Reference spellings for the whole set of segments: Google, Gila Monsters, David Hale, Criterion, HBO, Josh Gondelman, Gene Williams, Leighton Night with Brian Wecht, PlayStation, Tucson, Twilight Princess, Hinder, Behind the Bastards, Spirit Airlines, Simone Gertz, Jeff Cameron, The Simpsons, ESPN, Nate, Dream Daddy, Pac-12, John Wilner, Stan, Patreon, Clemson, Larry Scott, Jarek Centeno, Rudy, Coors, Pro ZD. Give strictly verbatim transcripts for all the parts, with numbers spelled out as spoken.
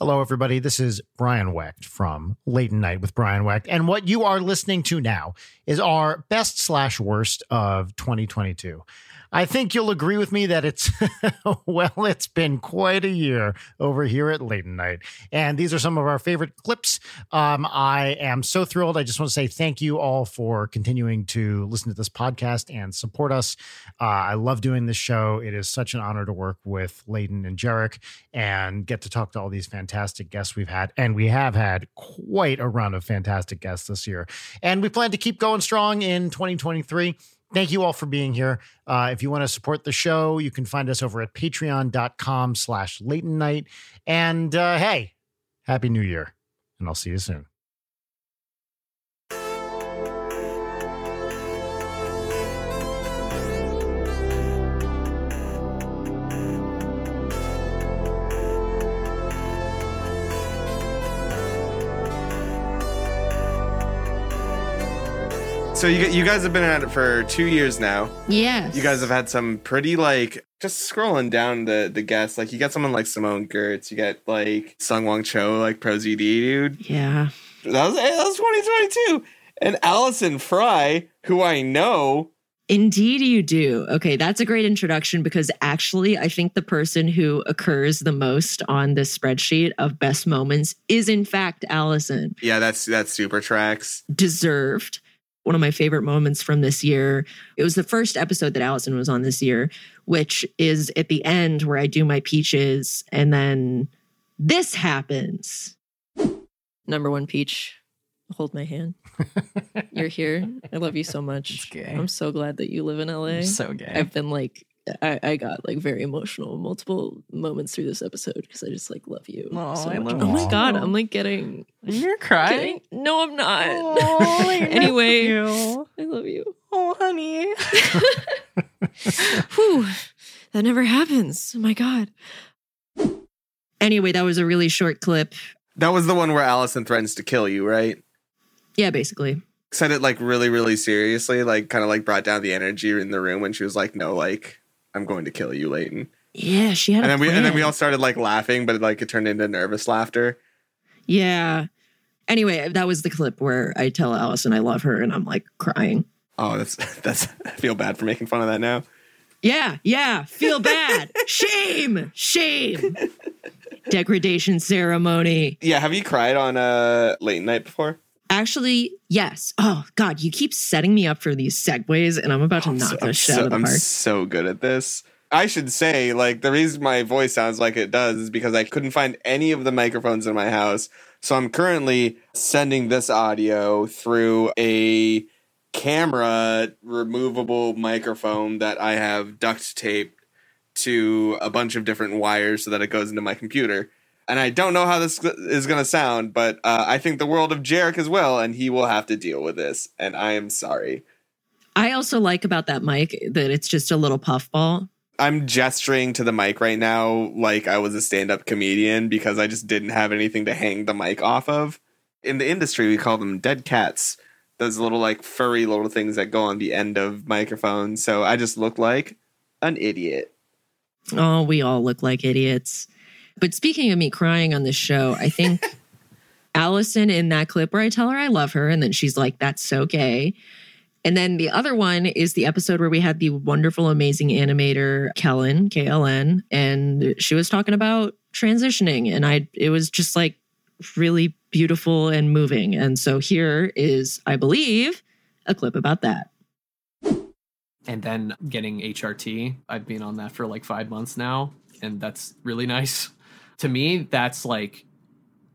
Hello, everybody. This is Brian Wecht from Leighton Night with Brian Wecht. And what you are listening to now is our best slash worst of twenty twenty-two. I think you'll agree with me that it's, well, it's been quite a year over here at Leighton Night. And these are some of our favorite clips. Um, I am so thrilled. I just want to say thank you all for continuing to listen to this podcast and support us. Uh, I love doing this show. It is such an honor to work with Leighton and Jarek and get to talk to all these fantastic Fantastic guests we've had, and we have had quite a run of fantastic guests this year, and we plan to keep going strong in twenty twenty-three. Thank you all for being here. Uh, if you want to support the show, you can find us over at patreon.com slash Leighton Night. And uh, hey, happy new year, and I'll see you soon. So you you guys have been at it for two years now. Yes. You guys have had some pretty, like, just scrolling down the, the guests. Like, you got someone like Simone Gertz. You got, like, Sung Wong Cho, like, Pro Z D, dude. Yeah. That was, that was twenty twenty-two. And Allison Fry, who I know. Indeed you do. Okay, that's a great introduction because actually I think the person who occurs the most on this spreadsheet of best moments is, in fact, Allison. Yeah, that's that's super tracks. Deserved. One of my favorite moments from this year. It was the first episode that Allison was on this year, which is at the end where I do my peaches and then this happens. Number one peach, hold my hand. You're here. I love you so much. It's gay. I'm so glad that you live in L A. I'm so gay. I've been like, I, I got like very emotional multiple moments through this episode because I just like love you. Aww, so I love oh my God, I'm like getting... You're crying? Getting, no, I'm not. Aww, anyway, I love you. I love you. Oh, honey. Whew, that never happens. Oh my God. Anyway, that was a really short clip. That was the one where Allison threatens to kill you, right? Yeah, basically. Said it like really, really seriously, like kind of like brought down the energy in the room when she was like, no, like... I'm going to kill you, Leighton. Yeah, she had and a then we, And then we all started, like, laughing, but, it, like, it turned into nervous laughter. Yeah. Anyway, that was the clip where I tell Allison I love her, and I'm, like, crying. Oh, that's... that's. I feel bad for making fun of that now. Yeah, yeah. Feel bad. Shame. Shame. Degradation ceremony. Yeah, have you cried on a uh, Leighton Night before? Actually, yes. Oh, God, you keep setting me up for these segues, and I'm about to I'm knock so, this shit so, out of the I'm park. I'm so good at this. I should say, like, the reason my voice sounds like it does is because I couldn't find any of the microphones in my house, so I'm currently sending this audio through a camera removable microphone that I have duct taped to a bunch of different wires so that it goes into my computer. And I don't know how this is going to sound, but uh, I think the world of Jarek as well, and he will have to deal with this. And I am sorry. I also like about that mic that it's just a little puffball. I'm gesturing to the mic right now like I was a stand-up comedian because I just didn't have anything to hang the mic off of. In the industry, we call them dead cats. Those little, like, furry little things that go on the end of microphones. So I just look like an idiot. Oh, we all look like idiots. But speaking of me crying on this show, I think Allison in that clip where I tell her I love her, and then she's like, that's so gay. And then the other one is the episode where we had the wonderful, amazing animator, Kellen, K L N, and she was talking about transitioning. And I, it was just like really beautiful and moving. And so here is, I believe, a clip about that. And then getting H R T. I've been on that for like five months now, and that's really nice. To me, that's like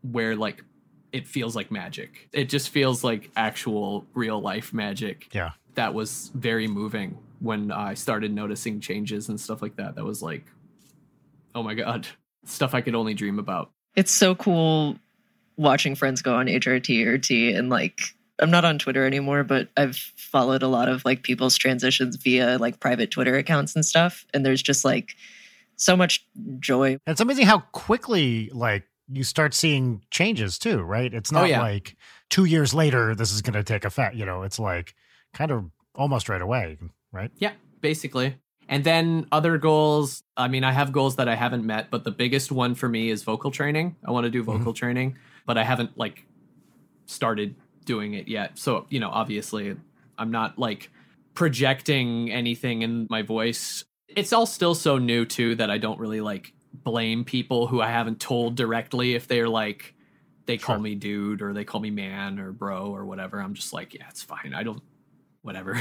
where like it feels like magic. It just feels like actual real life magic. Yeah. That was very moving when I started noticing changes and stuff like that. That was like, oh my God, stuff I could only dream about. It's so cool watching friends go on H R T, R T, and like, I'm not on Twitter anymore, but I've followed a lot of like people's transitions via like private Twitter accounts and stuff. And there's just like, so much joy. And it's amazing how quickly, like, you start seeing changes too, right? It's not oh, yeah. like two years later, this is going to take effect. You know, it's like kind of almost right away, right? Yeah, basically. And then other goals. I mean, I have goals that I haven't met, but the biggest one for me is vocal training. I want to do vocal mm-hmm. training, but I haven't like started doing it yet. So, you know, obviously I'm not like projecting anything in my voice. It's all still so new too that I don't really like blame people who I haven't told directly if they're like, they call sure. me dude or they call me man or bro or whatever. I'm just like, yeah, it's fine. I don't, whatever.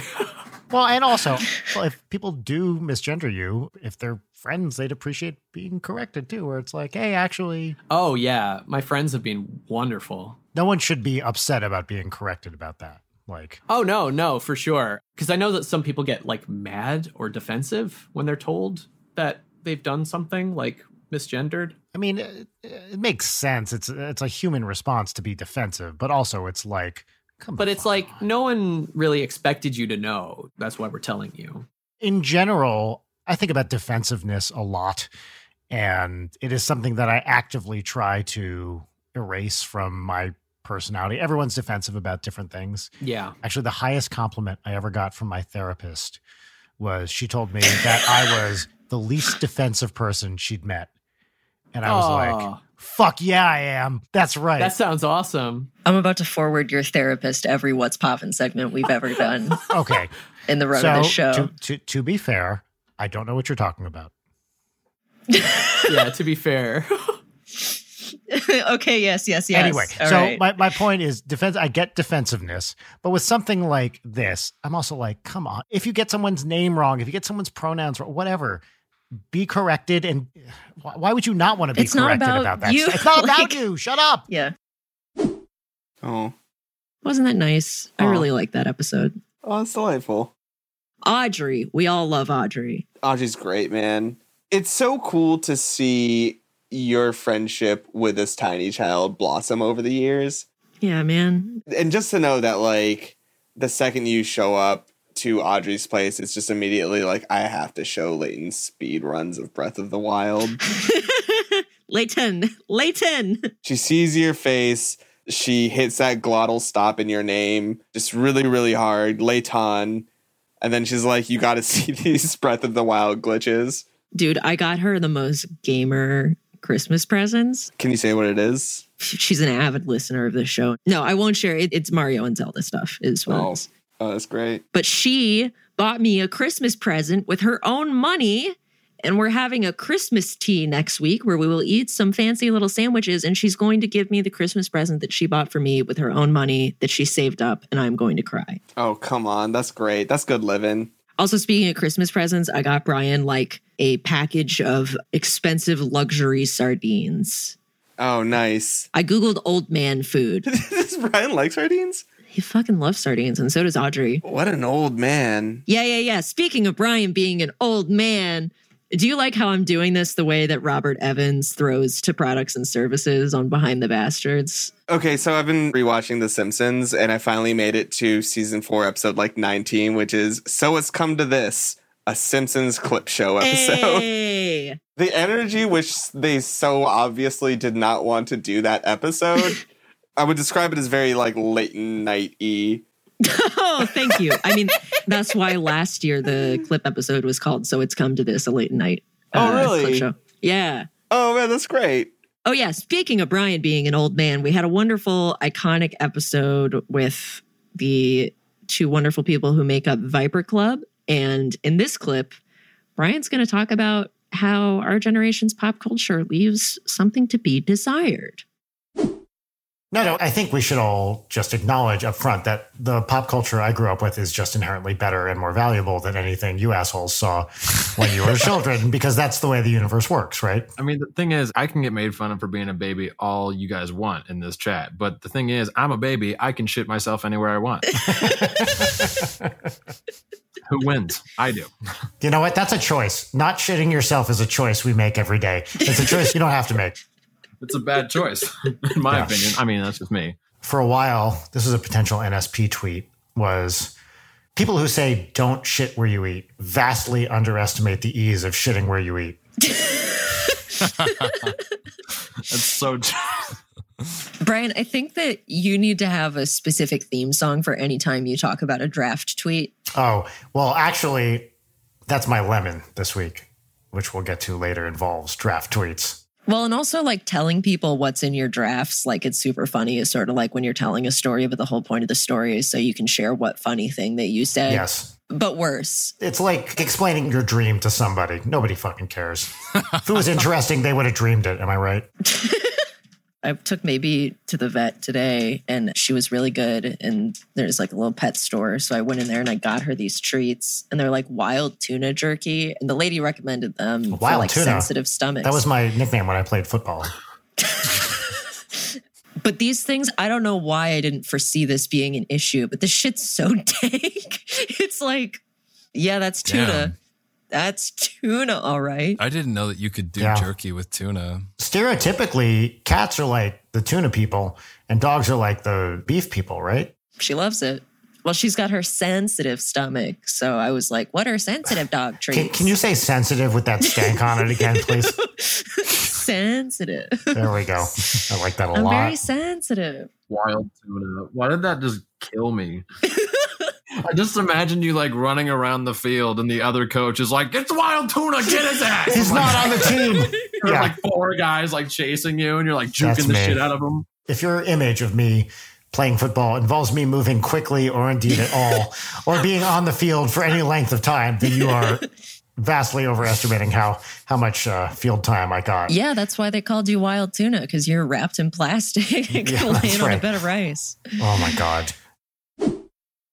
Well, and also, well, if people do misgender you, if they're friends, they'd appreciate being corrected too, where it's like, hey, actually. Oh, yeah. My friends have been wonderful. No one should be upset about being corrected about that. Like, oh, no, no, for sure. Because I know that some people get like mad or defensive when they're told that they've done something like misgendered. I mean, it, it makes sense. It's it's a human response to be defensive, but also it's like, come on. But it's like, no one really expected you to know. That's why we're telling you. In general, I think about defensiveness a lot, and it is something that I actively try to erase from my personality. Everyone's defensive about different things. Yeah. Actually, the highest compliment I ever got from my therapist was she told me that I was the least defensive person she'd met. And I was Aww. like, fuck yeah, I am. That's right. That sounds awesome. I'm about to forward your therapist every What's Poppin' segment we've ever done. Okay. In the run so, of this show. To, to, to be fair, I don't know what you're talking about. Yeah, to be fair. Okay, yes, yes, yes. Anyway, All so right. my, my point is defense. I get defensiveness, but with something like this, I'm also like, come on. If you get someone's name wrong, if you get someone's pronouns wrong, whatever, be corrected. And why would you not want to be it's corrected about, about that? You. It's not like, about you. Shut up. Yeah. Oh. Wasn't that nice? Oh. I really liked that episode. Oh, it's delightful. Audrey. We all love Audrey. Audrey's great, man. It's so cool to see your friendship with this tiny child blossom over the years. Yeah, man. And just to know that, like, the second you show up to Audrey's place, it's just immediately like, I have to show Leighton speed runs of Breath of the Wild. Leighton, Leighton. She sees your face. She hits that glottal stop in your name just really, really hard. Leighton. And then she's like, you got to see these Breath of the Wild glitches. Dude, I got her the most gamer Christmas presents. Can you say what it is? She's an avid listener of this show. No, I won't share it. It's Mario and Zelda stuff is what oh. it is. Oh, that's great. But she bought me a Christmas present with her own money, and we're having a Christmas tea next week where we will eat some fancy little sandwiches, and she's going to give me the Christmas present that she bought for me with her own money that she saved up, and I'm going to cry. Oh, come on. That's great. That's good living. Also, speaking of Christmas presents, I got Brian like a package of expensive luxury sardines. Oh, nice. I Googled old man food. Does Brian like sardines? He fucking loves sardines, and so does Audrey. What an old man. Yeah, yeah, yeah. Speaking of Brian being an old man, do you like how I'm doing this the way that Robert Evans throws to products and services on Behind the Bastards? Okay, so I've been rewatching The Simpsons, and I finally made it to season four, episode like nineteen, which is So It's Come to This, a Simpsons clip show episode. Hey. The energy which they so obviously did not want to do that episode. I would describe it as very, like, Leighton Night-y. Oh, thank you. I mean, that's why last year the clip episode was called So It's Come to This, a Leighton Night. Uh, oh, really? Clip show. Yeah. Oh, man, that's great. Oh, yeah. Speaking of Brian being an old man, we had a wonderful, iconic episode with the two wonderful people who make up Viper Club. And in this clip, Brian's going to talk about how our generation's pop culture leaves something to be desired. No, no, I think we should all just acknowledge up front that the pop culture I grew up with is just inherently better and more valuable than anything you assholes saw when you were children, because that's the way the universe works, right? I mean, the thing is, I can get made fun of for being a baby all you guys want in this chat. But the thing is, I'm a baby. I can shit myself anywhere I want. Who wins? I do. You know what? That's a choice. Not shitting yourself is a choice we make every day. It's a choice you don't have to make. It's a bad choice, in my yeah. opinion. I mean, that's just me. For a while, this was a potential N S P tweet, was people who say don't shit where you eat vastly underestimate the ease of shitting where you eat. That's so true. Brian, I think that you need to have a specific theme song for any time you talk about a draft tweet. Oh, well, actually, that's my lemon this week, which we'll get to later, involves draft tweets. Well, and also like telling people what's in your drafts, like it's super funny. It's sort of like when you're telling a story, but the whole point of the story is so you can share what funny thing that you said. Yes. But worse. It's like explaining your dream to somebody. Nobody fucking cares. If it was interesting, they would have dreamed it. Am I right? I took my baby to the vet today and she was really good. And there's like a little pet store. So I went in there and I got her these treats and they're like wild tuna jerky. And the lady recommended them wild for like tuna. Sensitive stomachs. That was my nickname when I played football. But these things, I don't know why I didn't foresee this being an issue, but this shit's so dank. It's like, yeah, that's tuna. Damn. That's tuna, all right. I didn't know that you could do yeah. jerky with tuna. Stereotypically, cats are like the tuna people and dogs are like the beef people, right? She loves it. Well, she's got her sensitive stomach. So I was like, what are sensitive dog treats? Can, can you say sensitive with that stank on it again, please? Sensitive. There we go. I like that a I'm lot. I'm very sensitive. Wild tuna. Why did that just kill me? I just imagine you like running around the field and the other coach is like, it's wild tuna, get his ass. He's not on the team. There are like four guys like chasing you and you're like juking That's the me. Shit out of them. If your image of me playing football involves me moving quickly or indeed at all or being on the field for any length of time, then you are vastly overestimating how how much uh, field time I got. Yeah, that's why they called you wild tuna, because you're wrapped in plastic yeah, laying on right. a bed of rice. Oh my God.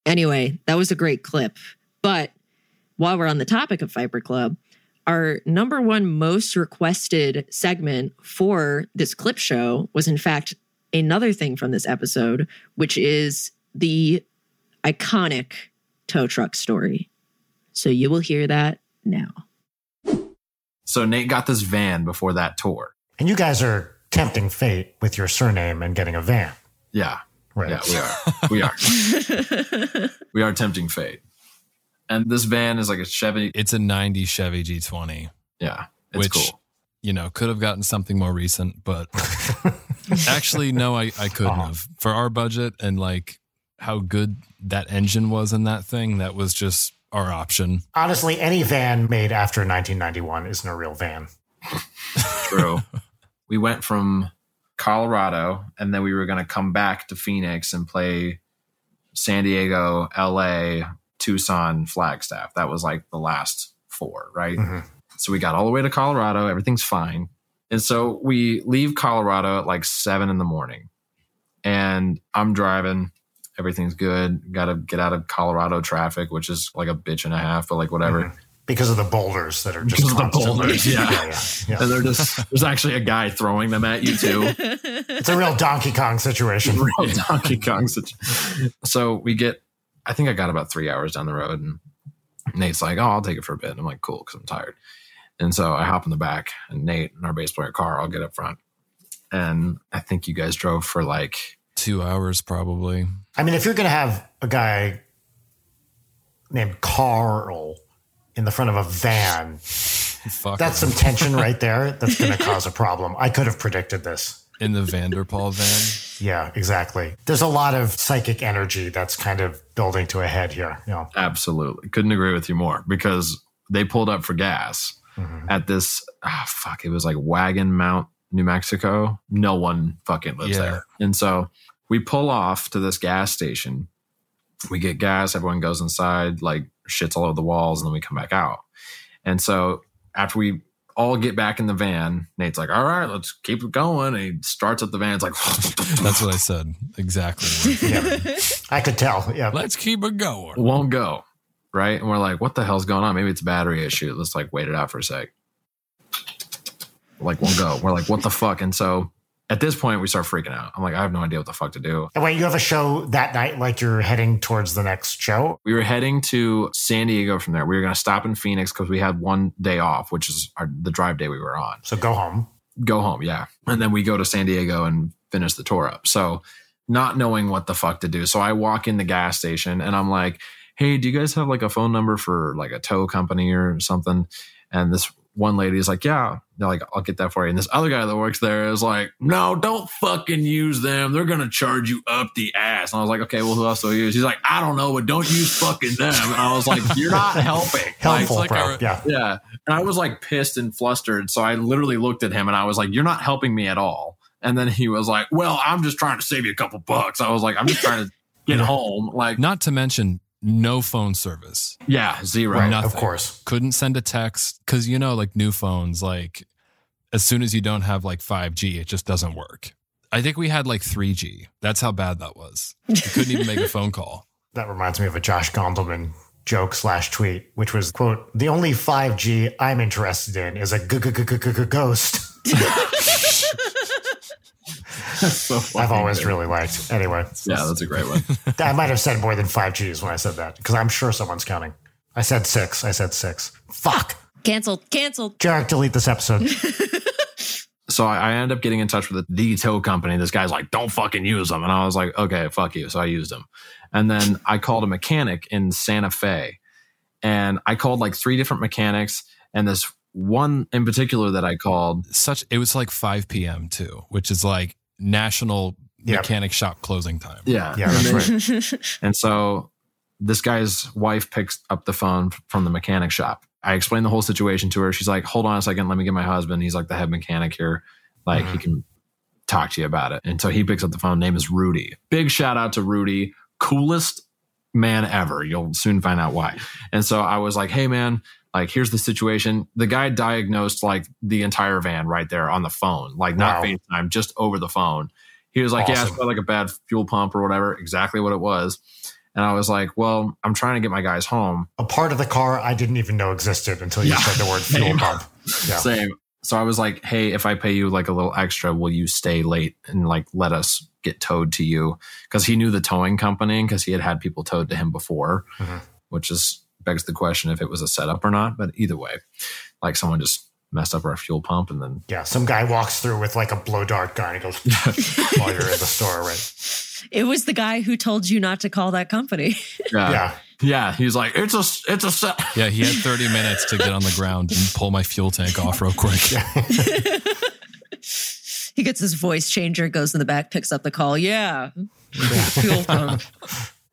Anyway, that was a great clip. But while we're on the topic of Viper Club, our number one most requested segment for this clip show was, in fact, another thing from this episode, which is the iconic tow truck story. So you will hear that now. So Nate got this van before that tour. And you guys are tempting fate with your surname and getting a van. Yeah. Right. Yeah, we are. We are. We are tempting fate. And this van is like a Chevy. It's a ninety Chevy G twenty. Yeah. It's which, cool. You know, could have gotten something more recent, but actually, no, I, I couldn't uh-huh. have. For our budget and like how good that engine was in that thing, that was just our option. Honestly, any van made after nineteen ninety-one isn't a real van. True. We went from Colorado, and then we were going to come back to Phoenix and play San Diego, L A, Tucson, Flagstaff. That was like the last four, right? Mm-hmm. So we got all the way to Colorado. Everything's fine. And so we leave Colorado at like seven in the morning. And I'm driving. Everything's good. Got to get out of Colorado traffic, which is like a bitch and a half, but like whatever. Mm-hmm. Because of the boulders that are just because of the boulders, yeah. yeah, yeah, yeah. And they're just there's actually a guy throwing them at you too. It's a real Donkey Kong situation. Real yeah. Donkey Kong situation. So we get, I think I got about three hours down the road, and Nate's like, "Oh, I'll take it for a bit." And I'm like, "Cool," because I'm tired. And so I hop in the back, and Nate and our bass player Carl, I'll get up front, and I think you guys drove for like two hours, probably. I mean, if you're gonna have a guy named Carl in the front of a van, Fuck that's him. Some tension right there that's going to cause a problem. I could have predicted this. In the Vanderpool van? Yeah, exactly. There's a lot of psychic energy that's kind of building to a head here. You know? Absolutely. Couldn't agree with you more, because they pulled up for gas mm-hmm. at this, oh, fuck, it was like Wagon Mount, New Mexico. No one fucking lives yeah. there. And so we pull off to this gas station. We get gas. Everyone goes inside, like shit's all over the walls, and then we come back out. And so after we all get back in the van, Nate's like, all right, let's keep it going. And he starts up the van. It's like, that's what I said. Exactly. Yeah. I could tell. Yeah. Let's keep it going. Won't go. Right. And we're like, what the hell's going on? Maybe it's a battery issue. Let's like wait it out for a sec. Like, won't go. We're like, what the fuck? And so at this point, we start freaking out. I'm like, I have no idea what the fuck to do. And wait, you have a show that night, like you're heading towards the next show? We were heading to San Diego from there. We were going to stop in Phoenix because we had one day off, which is our, the drive day we were on. So go home. Go home, yeah. And then we go to San Diego and finish the tour up. So not knowing what the fuck to do. So I walk in the gas station and I'm like, hey, do you guys have like a phone number for like a tow company or something? And this one lady's like, yeah, they're like, I'll get that for you. And this other guy that works there is like, no, don't fucking use them. They're going to charge you up the ass. And I was like, okay, well, who else do I use? He's like, I don't know, but don't use fucking them. And I was like, you're not helping. Helpful, like, bro. Like I, yeah. yeah. And I was like pissed and flustered. So I literally looked at him and I was like, you're not helping me at all. And then he was like, well, I'm just trying to save you a couple bucks. I was like, I'm just trying to get yeah. home. Like, not to mention no phone service. Yeah. Zero. Right, nothing. Of course. Couldn't send a text. Cause you know, like new phones, like as soon as you don't have like five G, it just doesn't work. I think we had like three G. That's how bad that was. You couldn't even make a phone call. That reminds me of a Josh Gondelman joke slash tweet, which was, quote, the only five G I'm interested in is a ghost. So I've always dude. really liked. Anyway. Yeah, that's a great one. I might have said more than five Gs when I said that, because I'm sure someone's counting. I said six. I said six. Fuck. Canceled. Canceled. Jarek, delete this episode. So I, I ended up getting in touch with the tow company. This guy's like, don't fucking use them. And I was like, okay, fuck you. So I used them. And then I called a mechanic in Santa Fe. And I called like three different mechanics, and this one in particular that I called. Such it was like five p.m. too, which is like national yep. mechanic shop closing time. Yeah. Yeah, that's right. And so this guy's wife picks up the phone from the mechanic shop. I explained the whole situation to her. She's like, hold on a second. Let me get my husband. He's like the head mechanic here. Like mm-hmm. he can talk to you about it. And so he picks up the phone. Name is Rudy. Big shout out to Rudy. Coolest man ever. You'll soon find out why. And so I was like, hey man, like, here's the situation. The guy diagnosed like the entire van right there on the phone, like not wow. FaceTime, just over the phone. He was like, awesome. yeah, it's probably like a bad fuel pump or whatever. Exactly what it was. And I was like, well, I'm trying to get my guys home. A part of the car I didn't even know existed until you yeah. said the word fuel Same. pump. Yeah. Same. So I was like, hey, if I pay you like a little extra, will you stay late and like let us get towed to you? Because he knew the towing company because he had had people towed to him before, mm-hmm. which is... begs the question if it was a setup or not, but either way, like someone just messed up our fuel pump and then... Yeah, some guy walks through with like a blow dart gun and goes, while you're in the store, right? It was the guy who told you not to call that company. Yeah. Yeah. Yeah, he's like, it's a, it's a set. Yeah, he had thirty minutes to get on the ground and pull my fuel tank off real quick. He gets his voice changer, goes in the back, picks up the call. Yeah. Fuel pump.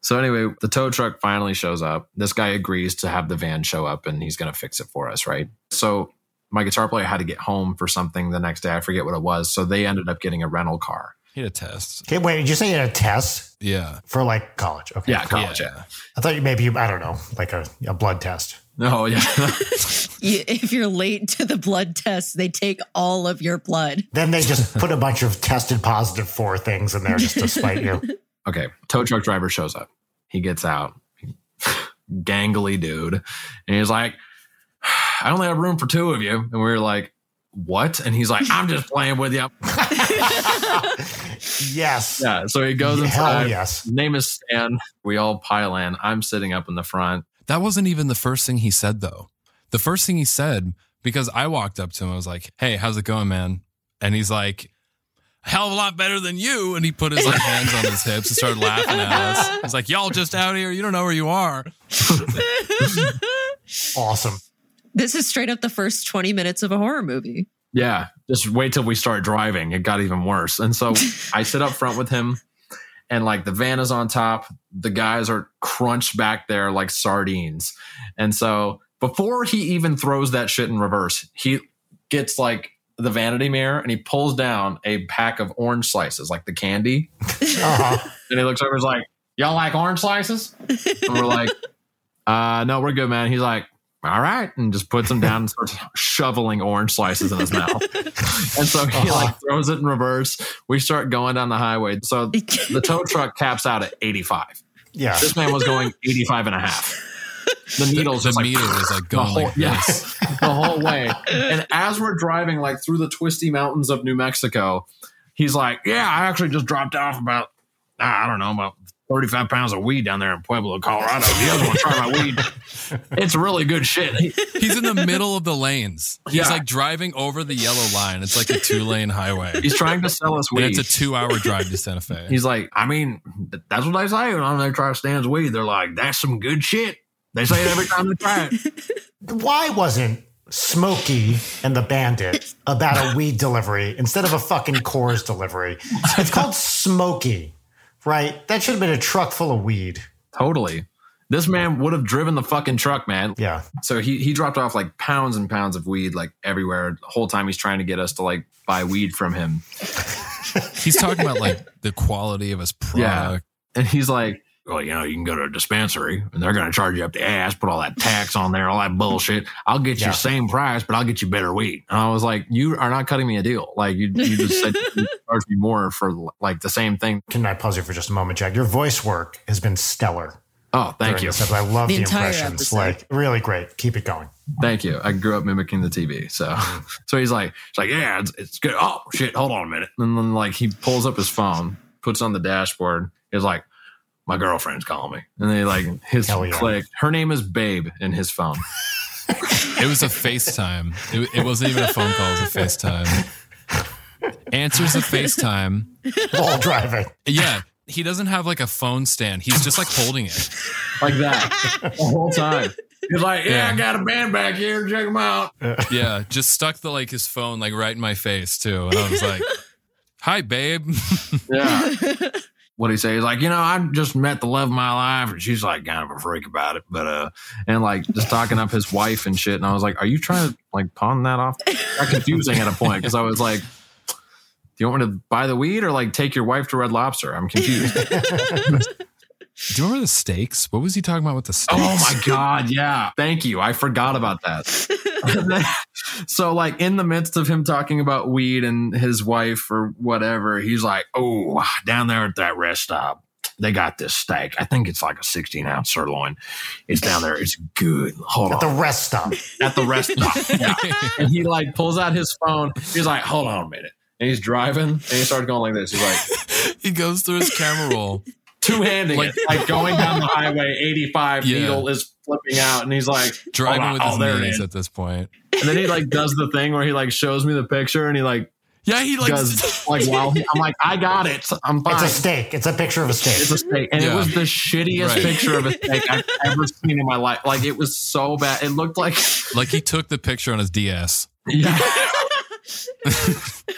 So anyway, the tow truck finally shows up. This guy agrees to have the van show up and he's going to fix it for us, right? So my guitar player had to get home for something the next day. I forget what it was. So they ended up getting a rental car. He had a test. Okay, wait, did you say he had a test? Yeah. For like college. Okay. Yeah, college. Yeah. yeah. I thought you maybe, I don't know, like a, a blood test. Oh, yeah. If you're late to the blood test, they take all of your blood. Then they just put a bunch of tested positive for things in there just to spite you. Okay, tow truck driver shows up. He gets out, gangly dude. And he's like, I only have room for two of you. And we were like, what? And he's like, I'm just playing with you. Yes. Yeah. So he goes inside. Hell yes. His name is Stan. We all pile in. I'm sitting up in the front. That wasn't even the first thing he said, though. The first thing he said, because I walked up to him, I was like, hey, how's it going, man? And he's like, hell of a lot better than you. And he put his like, hands on his hips and started laughing at us. He's like, y'all just out here. You don't know where you are. Awesome. This is straight up the first twenty minutes of a horror movie. Yeah. Just wait till we start driving. It got even worse. And so I sit up front with him and like the van is on top. The guys are crunched back there like sardines. And so before he even throws that shit in reverse, he gets like the vanity mirror and he pulls down a pack of orange slices, like the candy. Uh-huh. And he looks over and is like, y'all like orange slices? And we're like, uh, no, we're good, man. He's like, all right. And just puts them down and starts shoveling orange slices in his mouth. And so he uh-huh. like throws it in reverse. We start going down the highway. So the tow truck caps out at eighty-five. Yeah. This man was going eighty-five and a half. The needles the, the needle like, is like going the whole, like yes, the whole way. And as we're driving like through the twisty mountains of New Mexico, he's like, yeah, I actually just dropped off about, I don't know, about thirty-five pounds of weed down there in Pueblo, Colorado. If you guys want to try my weed, it's really good shit. He's in the middle of the lanes. He's yeah. like driving over the yellow line. It's like a two-lane highway. He's trying to sell us weed. And it's a two-hour drive to Santa Fe. He's like, I mean, that's what they say. When they try to stand weed, they're like, that's some good shit. They say it every time they try it. Why wasn't Smokey and the Bandit about a weed delivery instead of a fucking Coors delivery. It's called Smokey, right? That should have been a truck full of weed. Totally. This man would have driven the fucking truck, man. Yeah. So he he dropped off like pounds and pounds of weed like everywhere. The whole time he's trying to get us to like buy weed from him. He's talking about like the quality of his product. Yeah. And he's like, well, you know, you can go to a dispensary and they're going to charge you up the ass, put all that tax on there, all that bullshit. I'll get yeah. you same price, but I'll get you better weed. And I was like, you are not cutting me a deal. Like you, you just said you charge me more for like the same thing. Can I pause you for just a moment, Jack? Your voice work has been stellar. Oh, thank you. I love the, the impressions. Episode. Like really great. Keep it going. Thank you. I grew up mimicking the T V. So, so he's like, it's like, yeah, it's, it's good. Oh shit. Hold on a minute. And then like, he pulls up his phone, puts on the dashboard. He's like, my girlfriend's calling me. And they like his yeah. click. Her name is Babe in his phone. It was a FaceTime. It, it wasn't even a phone call. It was a FaceTime. Answers a FaceTime. While driving. Yeah. He doesn't have like a phone stand. He's just like holding it. Like that. The whole time. He's like, yeah, yeah, I got a band back here. Check him out. Yeah. Just stuck the like his phone like right in my face too. And I was like, hi, babe. Yeah. What he say? He's like, you know, I just met the love of my life, and she's like kind of a freak about it, but uh, and like just talking up his wife and shit. And I was like, are you trying to like pawn that off? I got confusing at a point because I was like, do you want me to buy the weed or like take your wife to Red Lobster? I'm confused. Do you remember the steaks? What was he talking about with the steaks? Oh my god, yeah. Thank you. I forgot about that. So like in the midst of him talking about weed and his wife or whatever, he's like, oh, down there at that rest stop, they got this steak. I think it's like a sixteen ounce sirloin. It's down there. It's good. Hold on. At the rest stop. At the rest stop. Yeah. And he like pulls out his phone. He's like, hold on a minute. And he's driving and he starts going like this. He's like, he goes through his camera roll. Two-handing like, it, like going down the highway, eighty-five yeah. needle is flipping out, and he's like driving on, with oh, his knees at this point. And then he like does the thing where he like shows me the picture, and he like yeah, he like does, like wow. I'm like, I got it. I'm fine. It's a steak. It's a picture of a steak. It's a steak, and yeah. it was the shittiest right. picture of a steak I've ever seen in my life. Like it was so bad. It looked like like he took the picture on his D S. Yeah.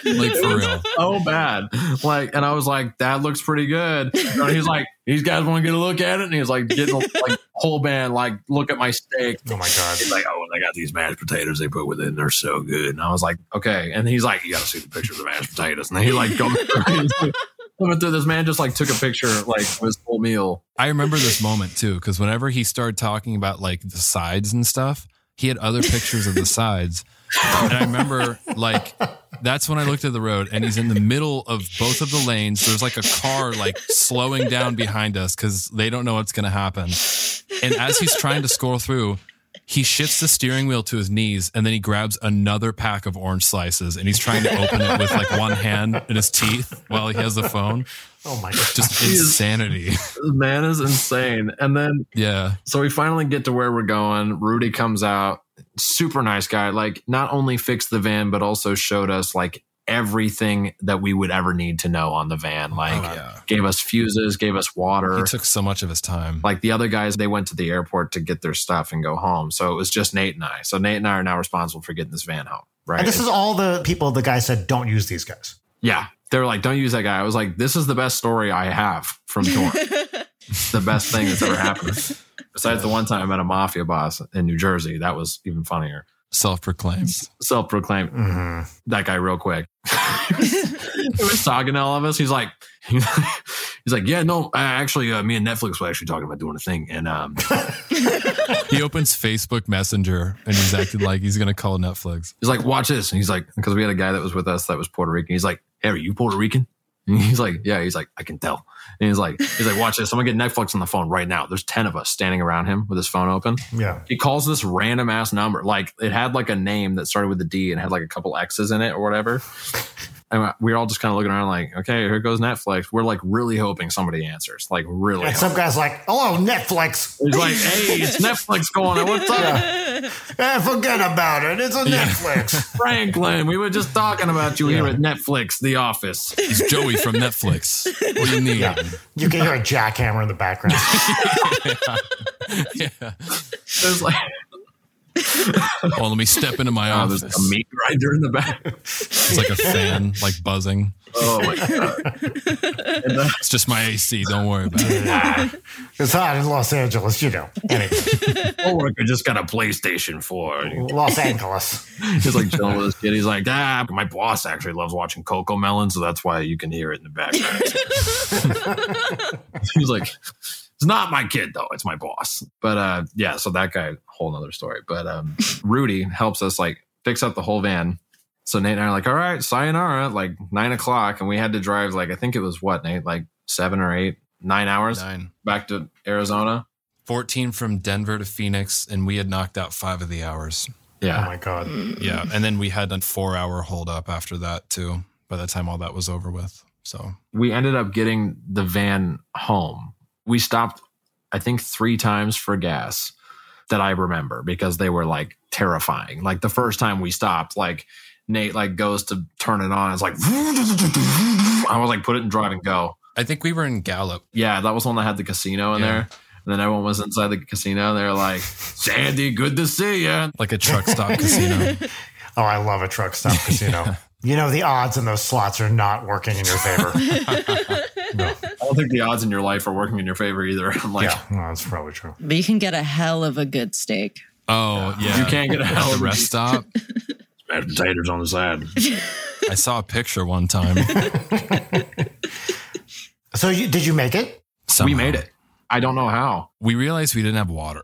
Like for real, so bad. Like, and I was like, that looks pretty good. And he's like, these guys want to get a look at it, and he's like, getting like whole band, like, look at my steak. Oh my god! He's like, oh, I got these mashed potatoes they put with it, and they're so good. And I was like, okay. And he's like, you got to see the picture of the mashed potatoes. And then he like comes through. This man just like took a picture like of his whole meal. I remember this moment too, because whenever he started talking about like the sides and stuff, he had other pictures of the sides. And I remember, like, that's when I looked at the road, and he's in the middle of both of the lanes. There's like a car, like, slowing down behind us because they don't know what's going to happen. And as he's trying to scroll through, he shifts the steering wheel to his knees, and then he grabs another pack of orange slices, and he's trying to open it with, like, one hand in his teeth while he has the phone. Oh, my God. Just insanity. This man is insane. And then, yeah. So we finally get to where we're going. Rudy comes out. Super nice guy, like not only fixed the van, but also showed us like everything that we would ever need to know on the van. Like oh, yeah. gave us fuses, gave us water. He took so much of his time. Like the other guys, they went to the airport to get their stuff and go home. So it was just Nate and I. So Nate and I are now responsible for getting this van home. Right. And this is all the people the guy said, don't use these guys. Yeah. They were like, don't use that guy. I was like, this is the best story I have from Dorn. The best thing that's ever happened. Besides the one time I met a mafia boss in New Jersey. That was even funnier. Self-proclaimed. Self-proclaimed. Mm-hmm. That guy real quick. He was talking to all of us. He's like, he's like, yeah, no, I actually, uh, me and Netflix were actually talking about doing a thing. And um, he opens Facebook Messenger and he's acting like he's going to call Netflix. He's like, watch this. And he's like, because we had a guy that was with us that was Puerto Rican. He's like, hey, are you Puerto Rican? And he's like, yeah, he's like, I can tell. And he's like, he's like, watch this. I'm gonna get Netflix on the phone right now. There's ten of us standing around him with his phone open. Yeah. He calls this random ass number. Like it had like a name that started with a D and had like a couple X's in it or whatever. And we were all just kind of looking around like, okay, here goes Netflix. We're like really hoping somebody answers. Like really. And some guy's like, hello, Netflix. He's like, hey, it's Netflix going on. What's up? Yeah. Yeah, forget about it. It's a yeah. Netflix. Franklin, we were just talking about you yeah. here at Netflix, The Office. It's Joey from Netflix. What do you need? Yeah. You can hear a jackhammer in the background. Yeah. yeah. It was like... Oh, let me step into my oh, office. There's a meat grinder in the back. It's like a fan, like buzzing. Oh my God. And, uh, it's just my A C. Don't worry about it. Nah, it's hot in Los Angeles, you know. Anyway. Coworker just got a PlayStation four. Los Angeles. He's like chilling with this kid. He's like, ah, my boss actually loves watching Coco Melon, so that's why you can hear it in the background. He's like, it's not my kid, though. It's my boss. But uh, yeah, so that guy, whole nother story. But um, Rudy helps us like fix up the whole van. So Nate and I are like, all right, sayonara, like nine o'clock. And we had to drive like, I think it was what, Nate? Like seven or eight, nine hours nine. back to Arizona. fourteen from Denver to Phoenix. And we had knocked out five of the hours. Yeah. Oh, my God. Yeah. And then we had a four hour hold up after that, too, by the time all that was over with. So we ended up getting the van home. We stopped, I think, three times for gas that I remember because they were like terrifying. Like the first time we stopped, like Nate like goes to turn it on. It's like, I was like, put it in drive and go. I think we were in Gallup. Yeah, that was one that had the casino in yeah. there. And then everyone was inside the casino. They're like, Sandy, good to see you. Like a truck stop casino. Oh, I love a truck stop casino. Yeah. You know, the odds in those slots are not working in your favor. No. I don't think the odds in your life are working in your favor either. I'm like, yeah, no, that's probably true. But you can get a hell of a good steak. Oh, yeah. You can't get a hell of a rest stop. Mashed potatoes on the side. I saw a picture one time. So you, did you make it? Somehow. We made it. I don't know how. We realized we didn't have water.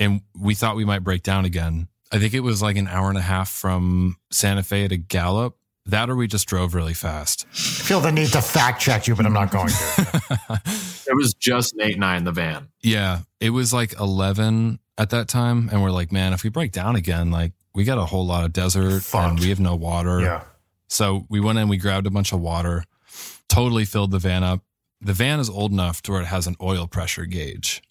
And we thought we might break down again. I think it was like an hour and a half from Santa Fe to Gallup. That or we just drove really fast. I feel the need to fact check you, but I'm not going to. It was just Nate and I in the van. Yeah. It was like eleven at that time. And we're like, man, if we break down again, like we got a whole lot of desert Fuck. and we have no water. Yeah. So we went in, we grabbed a bunch of water, totally filled the van up. The van is old enough to where it has an oil pressure gauge.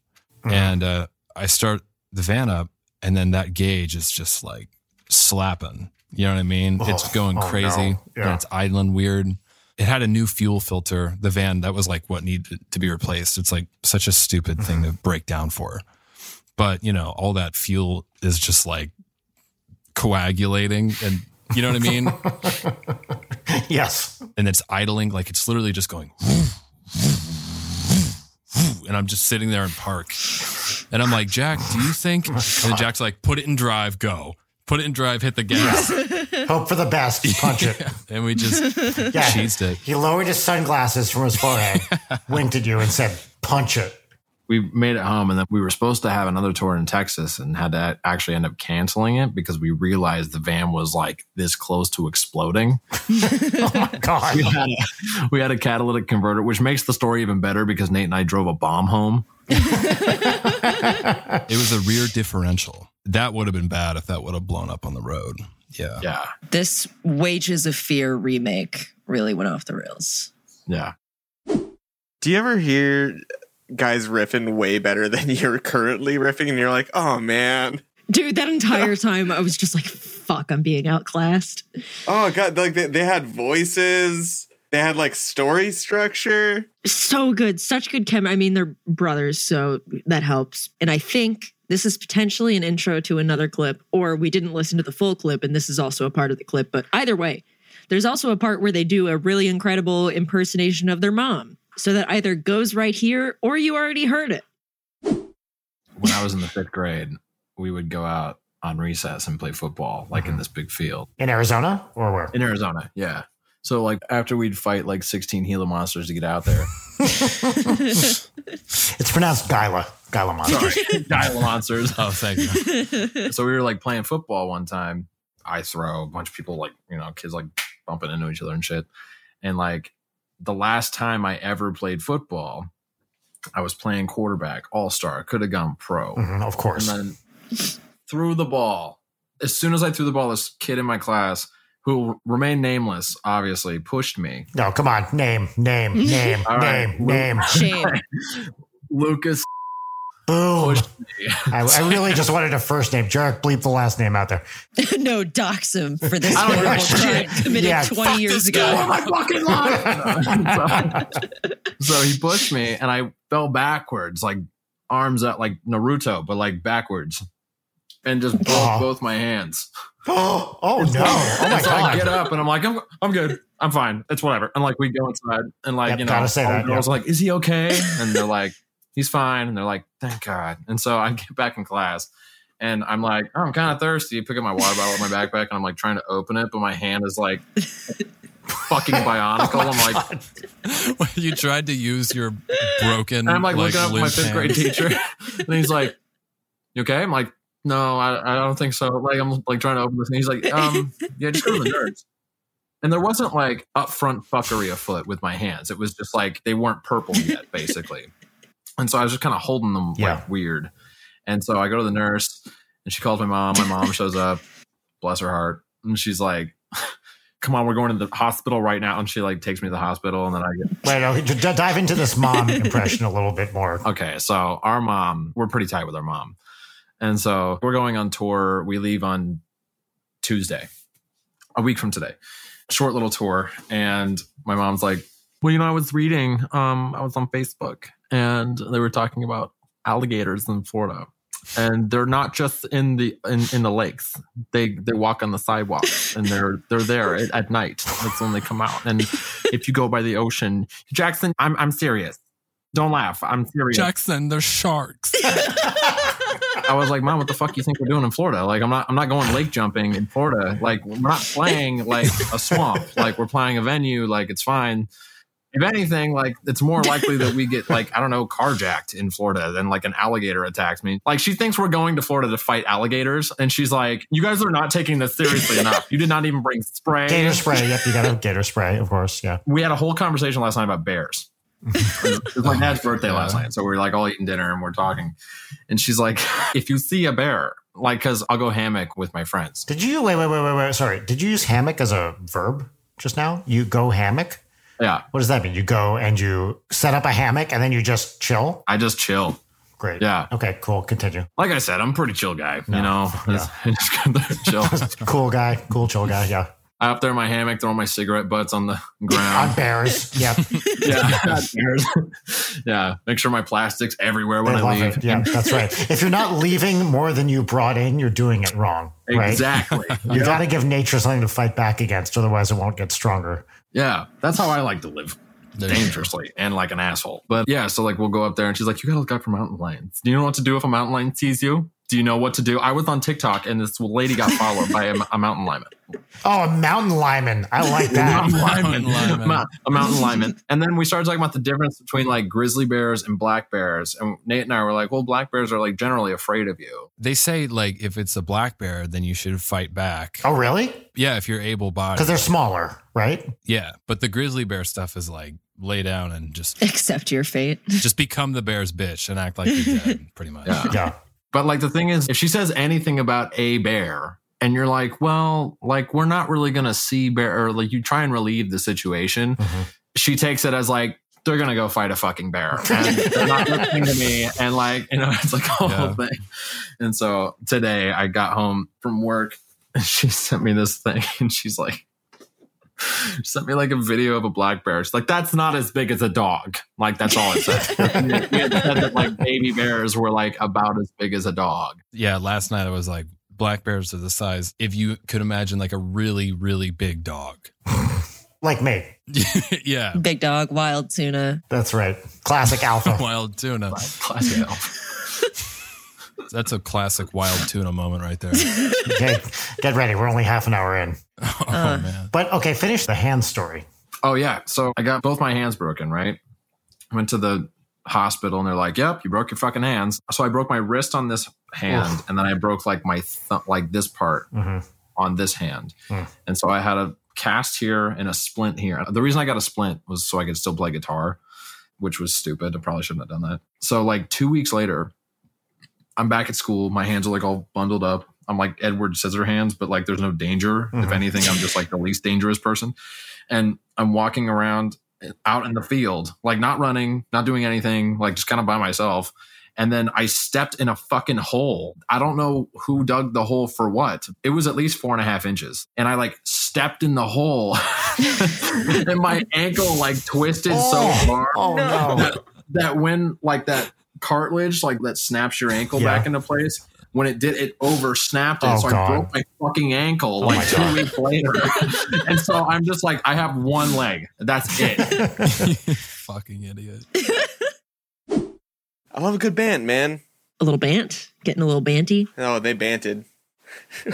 Mm. And uh, I start the van up and then that gauge is just like slapping. You know what I mean? Oh, it's going oh crazy. No. Yeah. And it's idling weird. It had a new fuel filter. The van, that was like what needed to be replaced. It's like such a stupid thing to break down for. But, you know, all that fuel is just like coagulating. And you know what I mean? Yes. And it's idling. Like it's literally just going. And I'm just sitting there in park. And I'm like, Jack, do you think? And then Jack's like, put it in drive, go. Put it in drive, hit the gas. Yeah. Hope for the best, punch yeah. it. And we just yeah. cheesed it. He lowered his sunglasses from his forehead, winked at you and said, punch it. We made it home and then we were supposed to have another tour in Texas and had to actually end up canceling it because we realized the van was like this close to exploding. Oh my God. We had, a, we had a catalytic converter, which makes the story even better because Nate and I drove a bomb home. It was a rear differential. That would have been bad if that would have blown up on the road. Yeah. Yeah. This Wages of Fear remake really went off the rails. Yeah. Do you ever hear guys riffing way better than you're currently riffing and you're like, oh, man. Dude, that entire time I was just like, fuck, I'm being outclassed. Oh, God. Like they, they had voices. They had like story structure. So good. Such good chemistry. I mean, they're brothers, so that helps. And I think... this is potentially an intro to another clip, or we didn't listen to the full clip, and this is also a part of the clip. But either way, there's also a part where they do a really incredible impersonation of their mom. So that either goes right here, or you already heard it. When I was in the fifth grade, we would go out on recess and play football, like in this big field. In Arizona? Or where? In Arizona, yeah. So, like, after we'd fight, like, sixteen Gila Monsters to get out there. It's pronounced Gila. Gila Monsters. Sorry. Gila Monsters. Oh, thank you. So we were, like, playing football one time. I throw a bunch of people, like, you know, kids, like, bumping into each other and shit. And, like, the last time I ever played football, I was playing quarterback, all-star. Could have gone pro. Mm-hmm, of course. And then threw the ball. As soon as I threw the ball, this kid in my class... who remain nameless, obviously, pushed me. No, come on. Name, name, name, All name, right. name. Shame. Lucas. Boom. Pushed me. I, I really just wanted a first name. Jarek, bleep the last name out there. No, dox him for this horrible crime committed yeah, twenty years ago. Oh, my fucking life. so, so he pushed me, and I fell backwards, like arms up, like Naruto, but like backwards. and just broke oh. both my hands. Oh, oh no. Oh my so God. I get up and I'm like, I'm, I'm good. I'm fine. It's whatever. And like, we go inside and like, yep, you know, all that, the girls yeah. are like, is he okay? And they're like, he's fine. And they're like, thank God. And so I get back in class and I'm like, oh, I'm kind of thirsty. Pick up my water bottle with my backpack and I'm like trying to open it, but my hand is like fucking Bionicle. Oh I'm like, well, you tried to use your broken. And I'm like, like looking up my fifth hand. grade teacher and he's like, you okay? I'm like, no, I, I don't think so. Like, I'm like trying to open this and he's like, um, yeah, just go to the nerds. And there wasn't like upfront fuckery afoot with my hands. It was just like they weren't purple yet, basically. And so I was just kind of holding them yeah. like weird. And so I go to the nurse and she calls my mom. My mom shows up, bless her heart. And she's like, come on, we're going to the hospital right now. And she like takes me to the hospital and then I get... Wait, no, d- dive into this mom impression a little bit more. Okay, so our mom, we're pretty tight with our mom. And so we're going on tour. We leave on Tuesday, a week from today. Short little tour. And my mom's like, well, you know, I was reading, um, I was on Facebook and they were talking about alligators in Florida and they're not just in the, in, in the lakes. They, they walk on the sidewalks and they're, they're there at, at night. That's when they come out. And if you go by the ocean, Jackson, I'm, I'm serious. Don't laugh. I'm serious. Jackson, they're sharks. I was like, Mom, what the fuck do you think we're doing in Florida? Like, I'm not, I'm not going lake jumping in Florida. Like, we're not playing like a swamp. Like, we're playing a venue. Like, it's fine. If anything, like, it's more likely that we get like, I don't know, carjacked in Florida than like an alligator attacks me. Like, she thinks we're going to Florida to fight alligators, and she's like, "You guys are not taking this seriously enough. You did not even bring spray, gator spray. Yep, you got a gator spray, of course. Yeah, we had a whole conversation last night about bears." It was my dad's birthday yeah. last night, so we were like all eating dinner and we're talking, and she's like, if you see a bear, like, because I'll go hammock with my friends. Did you wait wait wait wait wait? Sorry, did you use hammock as a verb just now? You go hammock? Yeah, what does that mean? You go and you set up a hammock and then you just chill? I just chill. Great. Yeah. Okay, cool. Continue. Like I said, I'm a pretty chill guy. No, you know, yeah. I just got there and chill. Cool guy. Cool chill guy. Yeah. I'm up there in my hammock, throwing my cigarette butts on the ground. On bears. Yep. Yeah. On bears. Yeah. Make sure my plastic's everywhere when they I leave. It. Yeah, that's right. If you're not leaving more than you brought in, you're doing it wrong. Right? Exactly. You yeah. got to give nature something to fight back against. Otherwise, it won't get stronger. Yeah. That's how I like to live. Dangerously and like an asshole. But yeah, so like we'll go up there and she's like, you gotta look out for mountain lions. Do you know what to do if a mountain lion sees you? Do you know what to do? I was on TikTok and this lady got followed by a, a mountain lion. Oh, a mountain lion. I like that. mountain lion. Lion. Ma- a mountain lion. And then we started talking about the difference between like grizzly bears and black bears. And Nate and I were like, well, black bears are like generally afraid of you. They say like if it's a black bear, then you should fight back. Oh, really? Yeah, if you're able-bodied. Because they're smaller, right? Yeah, but the grizzly bear stuff is like, lay down and just accept your fate. Just become the bear's bitch and act like you're dead, pretty much. Yeah. yeah. But like the thing is, if she says anything about a bear and you're like, well, like we're not really going to see bear, or like you try and relieve the situation, mm-hmm. she takes it as like, they're going to go fight a fucking bear. And they're not listening to me. And like, you know, it's like a whole yeah. thing. And so today I got home from work and she sent me this thing and she's like, she sent me like a video of a black bear. She's like, that's not as big as a dog. Like, that's all it said. We had said that like baby bears were like about as big as a dog. Yeah, last night I was like, black bears are the size, if you could imagine like a really, really big dog. Like me. Yeah. Big dog, wild tuna. That's right. Classic alpha. Wild tuna. Classic alpha. That's a classic wild tuna moment right there. Okay, get ready. We're only half an hour in. Oh, uh, man. But, okay, finish the hand story. Oh, yeah. So I got both my hands broken, right? I went to the hospital and they're like, yep, you broke your fucking hands. So I broke my wrist on this hand Oof. and then I broke like my thumb, like this part mm-hmm. on this hand. Mm. And so I had a cast here and a splint here. The reason I got a splint was so I could still play guitar, which was stupid. I probably shouldn't have done that. So like two weeks later, I'm back at school. My hands are like all bundled up. I'm like Edward Scissorhands, but like there's no danger. Mm-hmm. If anything, I'm just like the least dangerous person. And I'm walking around out in the field, like not running, not doing anything, like just kind of by myself. And then I stepped in a fucking hole. I don't know who dug the hole for what. It was at least four and a half inches. And I like stepped in the hole and my ankle like twisted oh, so hard oh, no. that, that when like that cartilage, like that snaps your ankle yeah. back into place. when it did, it over snapped it. Oh, so God. I broke my fucking ankle oh like two God. weeks later. And so I'm just like, I have one leg. That's it. Fucking idiot. I love a good bant, man. A little bant? Getting a little banty? Oh, they banted.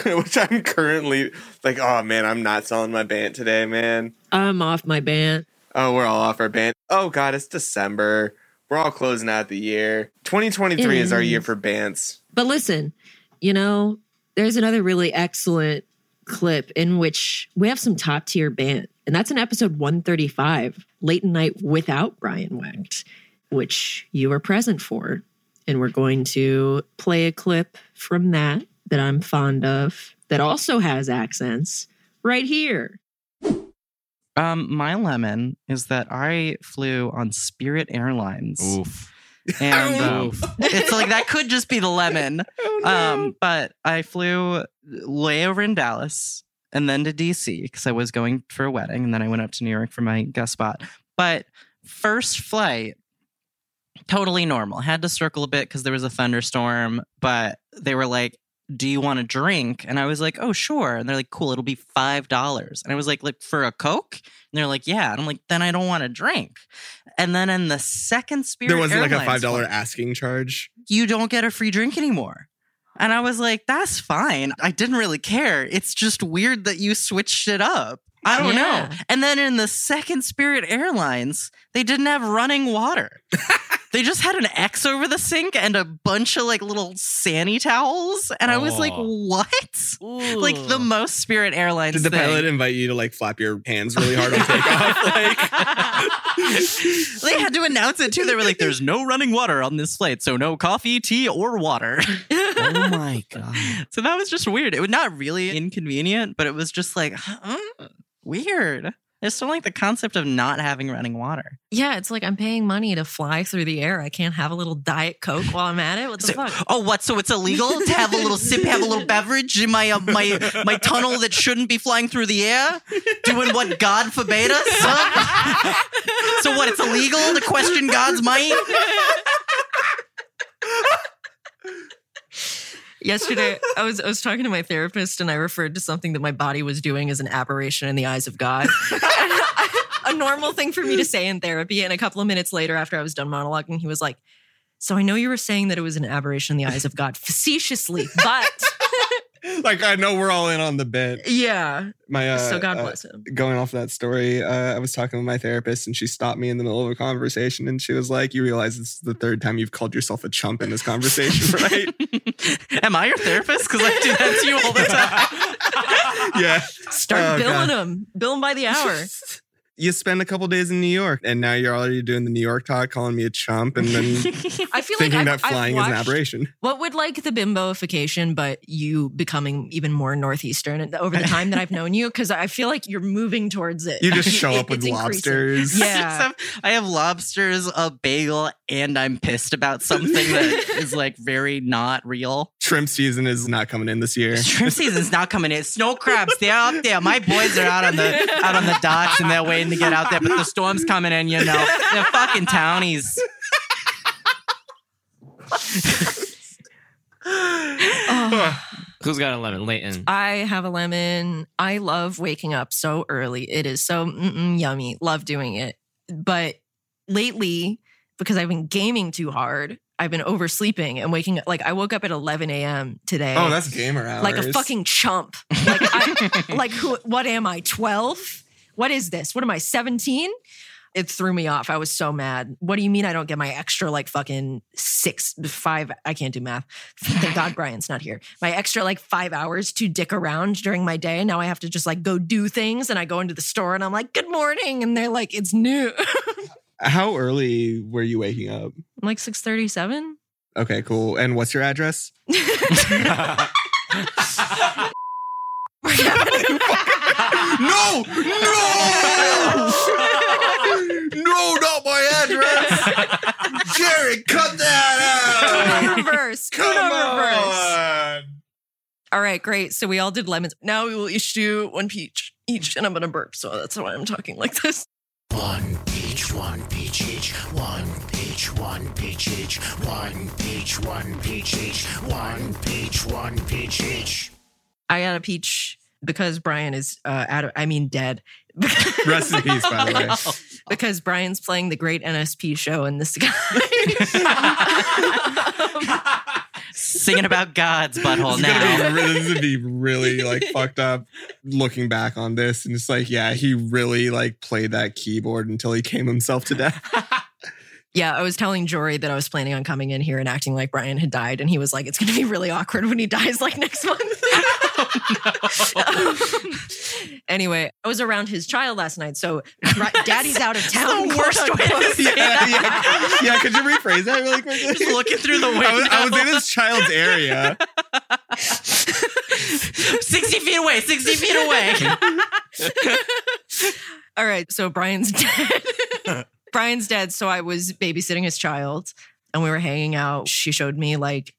Which I'm currently like, oh, man, I'm not selling my bant today, man. I'm off my bant. Oh, we're all off our bant. Oh, God, it's December. We're all closing out the year. twenty twenty-three is our year for bants. But listen, you know, there's another really excellent clip in which we have some top-tier bant. And that's in episode one thirty-five, Leighton Night Without Brian Wecht, which you were present for. And we're going to play a clip from that that I'm fond of that also has accents right here. Um, my lemon is that I flew on Spirit Airlines. Oof. And um, it's like, that could just be the lemon. Oh, no. Um, but I flew layover in Dallas and then to D C because I was going for a wedding. And then I went up to New York for my guest spot. But first flight, totally normal. Had to circle a bit because there was a thunderstorm. But they were like, do you want a drink? And I was like, oh, sure. And they're like, cool, it'll be five dollars. And I was like, like for a Coke? And they're like, yeah. And I'm like, then I don't want a drink. And then in the second Spirit Airlines, there wasn't Airlines like a five dollars asking charge. You don't get a free drink anymore. And I was like, that's fine. I didn't really care. It's just weird that you switched it up. I don't yeah. know. And then in the second Spirit Airlines, they didn't have running water. They just had an X over the sink and a bunch of like little sandy towels. And I was oh. like, what? Ooh. Like the most Spirit Airlines Did the thing. Pilot invite you to like flap your hands really hard on takeoff? Like they had to announce it too. They were like, there's no running water on this flight. So no coffee, tea, or water. Oh my God. So that was just weird. It was not really inconvenient, but it was just like, huh? Weird. It's still like the concept of not having running water. Yeah, it's like I'm paying money to fly through the air. I can't have a little Diet Coke while I'm at it. What the so, fuck? Oh, what? So it's illegal to have a little sip, have a little beverage in my uh, my my tunnel that shouldn't be flying through the air, doing what God forbade us. Huh? So what? It's illegal to question God's might. Yesterday, I was I was talking to my therapist and I referred to something that my body was doing as an aberration in the eyes of God. A normal thing for me to say in therapy. And a couple of minutes later, after I was done monologuing, he was like, so I know you were saying that it was an aberration in the eyes of God facetiously, but... Like, I know we're all in on the bit. Yeah. My, uh, so God bless uh, him. Going off that story, uh, I was talking with my therapist and she stopped me in the middle of a conversation and she was like, you realize this is the third time you've called yourself a chump in this conversation, right? Am I your therapist? Because I do that to you all the time. Yeah. Start oh, billing God. Them. Bill them by the hour. You spend a couple days in New York and now you're already doing the New York talk, calling me a chump and then I feel thinking like that flying watched, is an aberration. What would like the bimboification, but you becoming even more Northeastern over the time that I've known you? Because I feel like you're moving towards it. You just show it, up with lobsters. Increasing. Yeah. I have lobsters, a bagel, and I'm pissed about something that is like very not real. Shrimp season is not coming in this year. Shrimp season's not coming in. Snow crabs, they're out there. My boys are out on the out on the docks and they're waiting to get out there, but the storm's coming in, you know. They're fucking townies. Oh. Who's got a lemon? Leighton. I have a lemon. I love waking up so early. It is so mm-mm yummy. Love doing it. But lately, because I've been gaming too hard, I've been oversleeping and waking up. Like, I woke up at eleven a.m. today. Oh, that's gamer hours. Like a fucking chump. Like, I, like who? What am I, twelve? What is this? What am I, seventeen? It threw me off. I was so mad. What do you mean I don't get my extra like fucking six, five, I can't do math. Thank God Brian's not here. My extra like five hours to dick around during my day. Now I have to just like go do things and I go into the store and I'm like, good morning. And they're like, it's new. How early were you waking up? Like six thirty-seven. Okay, cool. And what's your address? No, no, no, not my address. Jerry, cut that out. Tuna reverse. Come Tuna reverse. On. All right, great. So we all did lemons. Now we will issue one peach each, and I'm going to burp. So that's why I'm talking like this. One peach. peach, one peach each, one peach, one peach each, one peach, one peach each, one peach, one peach each. I got a peach because Brian is uh, out of, I mean, dead. Rest in peace, by the way. Because Brian's playing the great N S P show in the sky. Singing about God's butthole it's now. Gonna be, this is gonna be really like fucked up looking back on this, and it's like, yeah, he really like played that keyboard until he came himself to death. Yeah, I was telling Jory that I was planning on coming in here and acting like Brian had died, and he was like, "It's gonna be really awkward when he dies, like next month." Oh, no. um, anyway, I was around his child last night, so Daddy's out of town. The worst way to say that. Yeah, yeah, yeah. Could you rephrase that really quickly? Just looking through the window. I was, I was in his child's area. sixty feet away. Sixty feet away. All right, so Brian's dead. Brian's dead, so I was babysitting his child, and we were hanging out. She showed me, like,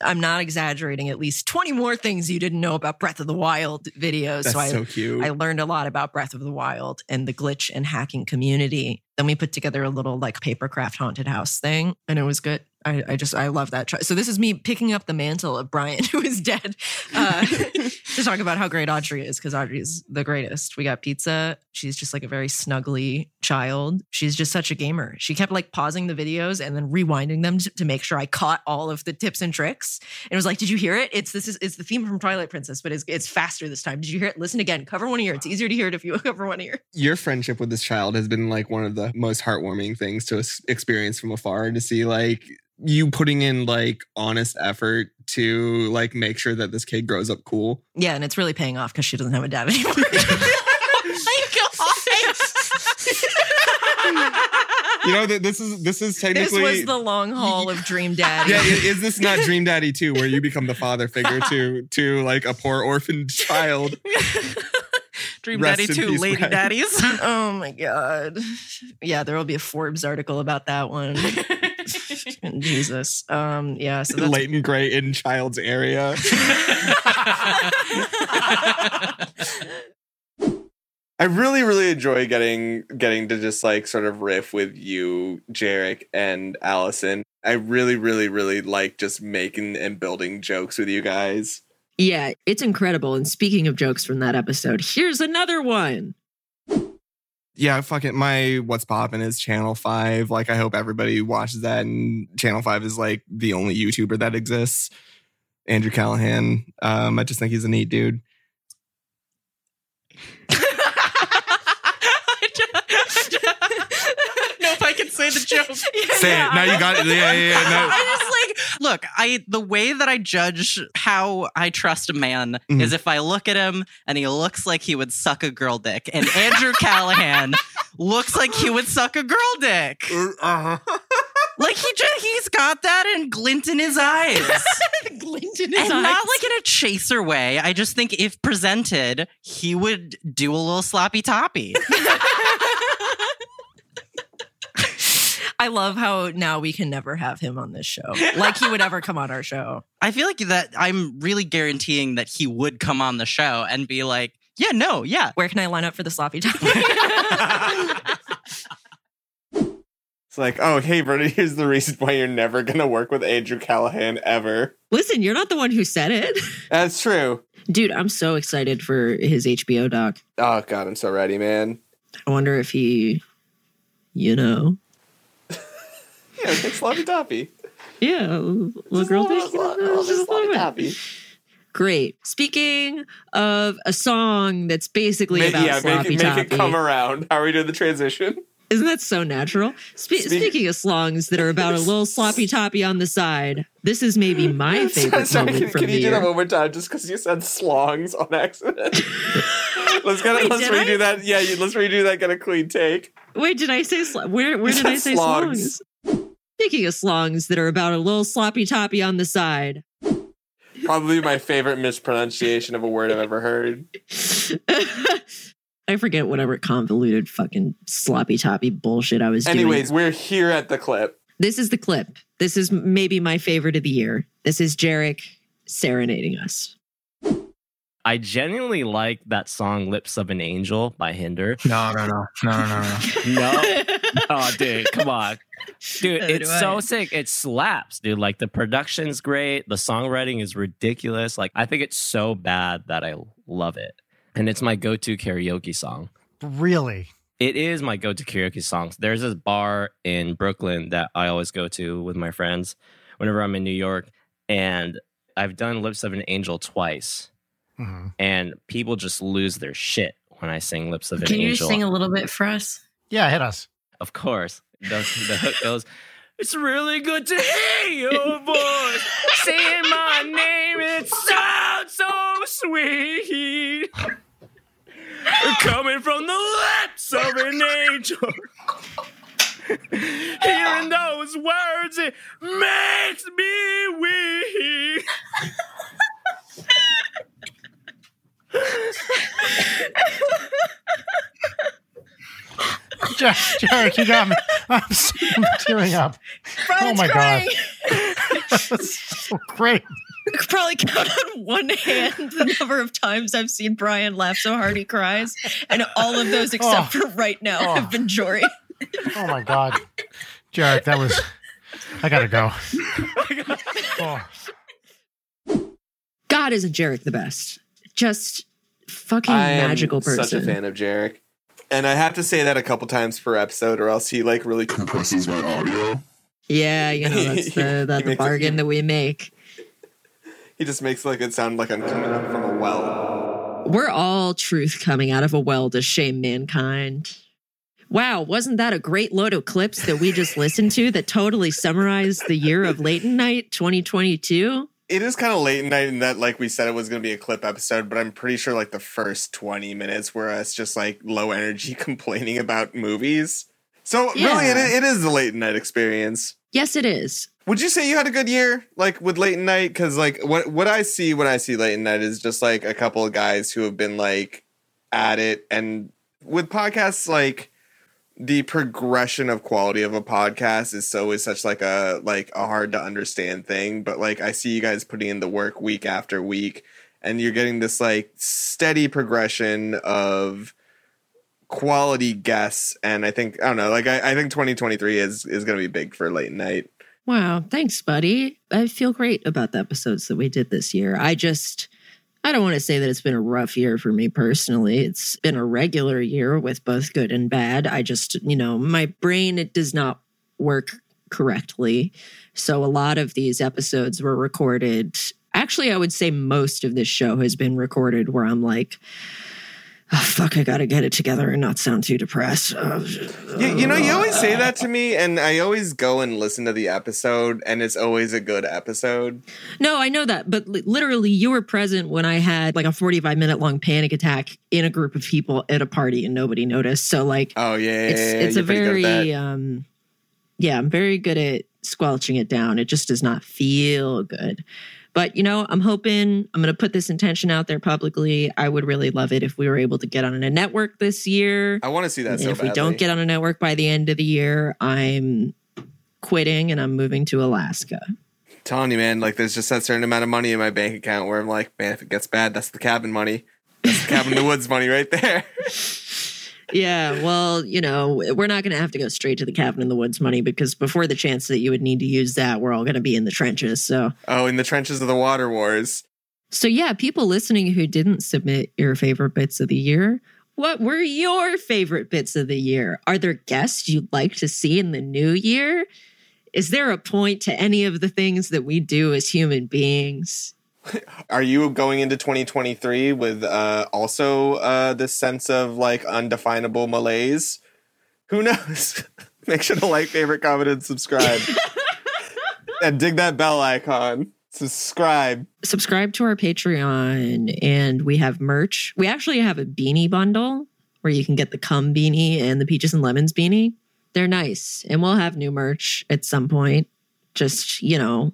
I'm not exaggerating, at least twenty more things you didn't know about Breath of the Wild videos. That's so, I, so cute. I learned a lot about Breath of the Wild and the glitch and hacking community. Then we put together a little like paper craft haunted house thing, and it was good. I, I just, I love that. Tri- so this is me picking up the mantle of Brian, who is dead, uh, to talk about how great Audrey is, because Audrey is the greatest. We got pizza. She's just like a very snuggly child. She's just such a gamer. She kept like pausing the videos and then rewinding them to, to make sure I caught all of the tips and tricks. And it was like, did you hear it? It's this is it's the theme from Twilight Princess, but it's it's faster this time. Did you hear it? Listen again. Cover one ear. It's easier to hear it if you cover one ear. Your friendship with this child has been like one of the most heartwarming things to experience from afar, and to see like you putting in like honest effort to like make sure that this kid grows up cool. Yeah, and it's really paying off because she doesn't have a dad anymore. You know, th- this is this is technically this was the long haul of Dream Daddy. Yeah, is this not Dream Daddy too, where you become the father figure to to like a poor orphaned child? Dream Rest Daddy too, Lady Brian. Daddies. Oh my God. Yeah, there will be a Forbes article about that one. Jesus. Um, yeah. So that's Leighton Gray in child's area. I really, really enjoy getting getting to just like sort of riff with you, Jarek and Allison. I really, really, really like just making and building jokes with you guys. Yeah, it's incredible. And speaking of jokes from that episode, here's another one. Yeah, fuck it. My What's Poppin' is Channel five. Like, I hope everybody watches that. And Channel five is, like, the only YouTuber that exists. Andrew Callaghan. Um, I just think he's a neat dude. I, don't, I, don't, I don't know if I can say the joke. Yeah, say yeah, it. Now you got it. Yeah, yeah, yeah. No. I just, like, look, I the way that I judge how I trust a man mm-hmm. is if I look at him and he looks like he would suck a girl dick. And Andrew Callaghan looks like he would suck a girl dick. Uh-huh. Like, he just, he's got that and glint in his eyes. Glint in his and eyes. And not like in a chaser way. I just think if presented, he would do a little sloppy toppy. I love how now we can never have him on this show. Like, he would ever come on our show. I feel like that I'm really guaranteeing that he would come on the show and be like, yeah, no, yeah. Where can I line up for the sloppy toppy? It's like, oh, hey, Vernon, here's the reason why you're never going to work with Andrew Callaghan ever. Listen, you're not the one who said it. That's true. Dude, I'm so excited for his H B O doc. Oh, God, I'm so ready, man. I wonder if he, you know... Yeah, it's sloppy toppy. Yeah, little girl dick. Just sloppy toppy. Great. Speaking of a song that's basically make, about yeah, sloppy make, toppy. Make it come around. How are we doing the transition? Isn't that so natural? Spe- Spe- speaking of songs that are about a little sloppy toppy on the side, this is maybe my favorite song from the year. Can you do that one more time? Just because you said slongs on accident. Let's get it. Let's redo I? that. Yeah, you, let's redo that. Get a clean take. Wait, did I say sl- where? Where did I say slongs? Speaking of slongs that are about a little sloppy toppy on the side. Probably my favorite mispronunciation of a word I've ever heard. I forget whatever convoluted fucking sloppy toppy bullshit I was Anyways, doing. Anyways, we're here at the clip. This is the clip. This is maybe my favorite of the year. This is Jarek serenading us. I genuinely like that song Lips of an Angel by Hinder. No, no, no. No, no, no, no. No. Oh, dude, come on. Dude, Neither it's so sick. It slaps, dude. Like, the production's great. The songwriting is ridiculous. Like, I think it's so bad that I love it. And it's my go-to karaoke song. Really? It is my go-to karaoke song. There's this bar in Brooklyn that I always go to with my friends whenever I'm in New York. And I've done Lips of an Angel twice. Mm-hmm. And people just lose their shit when I sing Lips of an Angel. Can you just sing a little bit for us? Yeah, hit us. Of course. The, the hook goes, it's really good to hear your voice saying my name. It sounds so sweet. Coming from the lips of an angel. Hearing those words, it makes me weak. Jarek, Jarek, you got me. I'm still tearing up. Brian's oh my crying. God. That's so great. You could probably count on one hand the number of times I've seen Brian laugh so hard he cries. And all of those, except oh, for right now, oh. have been Jory. Oh my God. Jarek, that was. I gotta go. Oh. God, isn't Jarek the best? Just fucking I magical am person. I'm such a fan of Jarek. And I have to say that a couple times per episode, or else he like really compresses my audio. Yeah, you know, that's the, that's the bargain it, that we make. He just makes like it sound like I'm coming up from a well. We're all truth coming out of a well to shame mankind. Wow, wasn't that a great load of clips that we just listened to that totally summarized the year of Leighton Night twenty twenty-two? It is kind of late at night in that, like we said, it was going to be a clip episode, but I'm pretty sure like the first twenty minutes were us just like low energy complaining about movies. So yeah. really, it, it is the Leighton Night experience. Yes, it is. Would you say you had a good year like with Leighton Night? Because like what, what I see when I see Leighton Night is just like a couple of guys who have been like at it. And with podcasts, like the progression of quality of a podcast is always such like a like a hard to understand thing. But like I see you guys putting in the work week after week, and you're getting this like steady progression of quality guests. And I think I don't know, like I, I think twenty twenty-three is is gonna be big for Leighton Night. Wow, thanks, buddy. I feel great about the episodes that we did this year. I just I don't want to say that it's been a rough year for me personally. It's been a regular year with both good and bad. I just, you know, my brain, it does not work correctly. So a lot of these episodes were recorded. Actually, I would say most of this show has been recorded where I'm like, oh, fuck, I got to get it together and not sound too depressed. Uh, you, you know, you always say that to me, and I always go and listen to the episode, and it's always a good episode. No, I know that, but li- literally you were present when I had like a forty-five minute long panic attack in a group of people at a party and nobody noticed. So like, oh yeah, yeah it's, yeah, it's a very, um, yeah, I'm very good at squelching it down. It just does not feel good. But, you know, I'm hoping I'm going to put this intention out there publicly. I would really love it if we were able to get on a network this year. I want to see that. And so if badly. we don't get on a network by the end of the year, I'm quitting and I'm moving to Alaska. I'm telling you, man, like there's just that certain amount of money in my bank account where I'm like, man, if it gets bad, that's the cabin money. That's the cabin in the woods money right there. Yeah, well, you know, we're not going to have to go straight to the cabin in the woods money because before the chance that you would need to use that, we're all going to be in the trenches. So, oh, in the trenches of the water wars. So, yeah, people listening who didn't submit your favorite bits of the year, what were your favorite bits of the year? Are there guests you'd like to see in the new year? Is there a point to any of the things that we do as human beings? Are you going into twenty twenty-three with uh, also uh, this sense of like undefinable malaise? Who knows? Make sure to like, favorite, comment, and subscribe. And dig that bell icon. Subscribe. Subscribe to our Patreon. And we have merch. We actually have a beanie bundle where you can get the cum beanie and the peaches and lemons beanie. They're nice. And we'll have new merch at some point. Just, you know,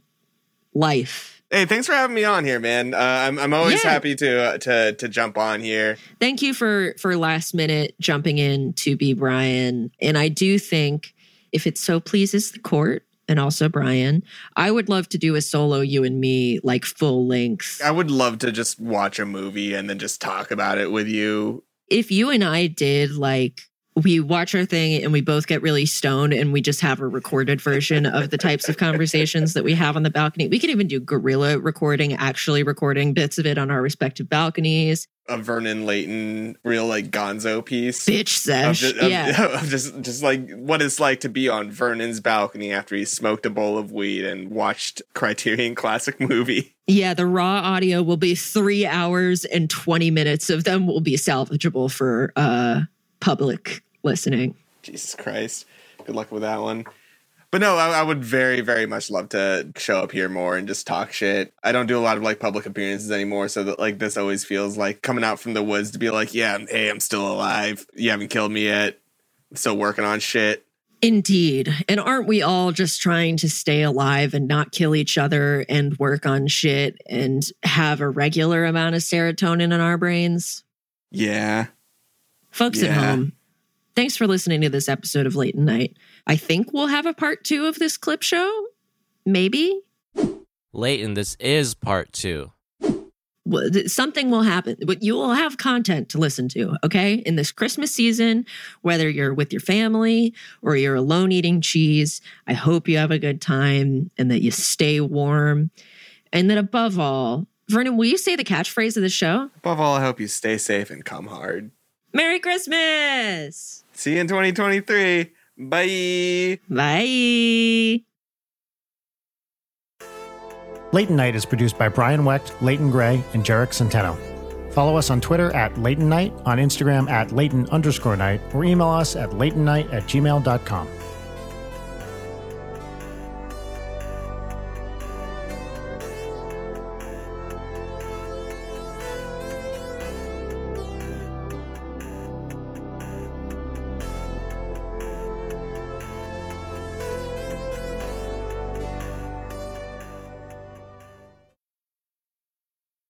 life. Hey, thanks for having me on here, man. Uh, I'm I'm always yeah. happy to uh, to to jump on here. Thank you for for last minute jumping in to be Brian. And I do think if it so pleases the court and also Brian, I would love to do a solo you and me, like full length. I would love to just watch a movie and then just talk about it with you. If you and I did like we watch our thing and we both get really stoned and we just have a recorded version of the types of conversations that we have on the balcony. We could even do guerrilla recording, actually recording bits of it on our respective balconies. A Vernon Leighton real like gonzo piece. Bitch sesh. Of, of, yeah. Of just, just like what it's like to be on Vernon's balcony after he smoked a bowl of weed and watched Criterion Classic Movie. Yeah, the raw audio will be three hours and twenty minutes of them will be salvageable for uh, public listening. Jesus Christ. Good luck with that one. But no, I, I would very, very much love to show up here more and just talk shit. I don't do a lot of like public appearances anymore. So that like this always feels like coming out from the woods to be like, yeah, hey, I'm still alive. You haven't killed me yet. I'm still working on shit. Indeed. And aren't we all just trying to stay alive and not kill each other and work on shit and have a regular amount of serotonin in our brains? Yeah. Folks yeah. at home, thanks for listening to this episode of Leighton Night. I think we'll have a part two of this clip show. Maybe. Leighton, this is part two. Well, th- something will happen, but you will have content to listen to, okay? In this Christmas season, whether you're with your family or you're alone eating cheese, I hope you have a good time and that you stay warm. And then above all, Vernon, will you say the catchphrase of the show? Above all, I hope you stay safe and come hard. Merry Christmas! See you in twenty twenty-three. Bye. Bye. Leighton Night is produced by Brian Wecht, Leighton Gray, and Jarek Centeno. Follow us on Twitter at Leighton Night, on Instagram at Leighton underscore night, or email us at LeightonNight at gmail dot com.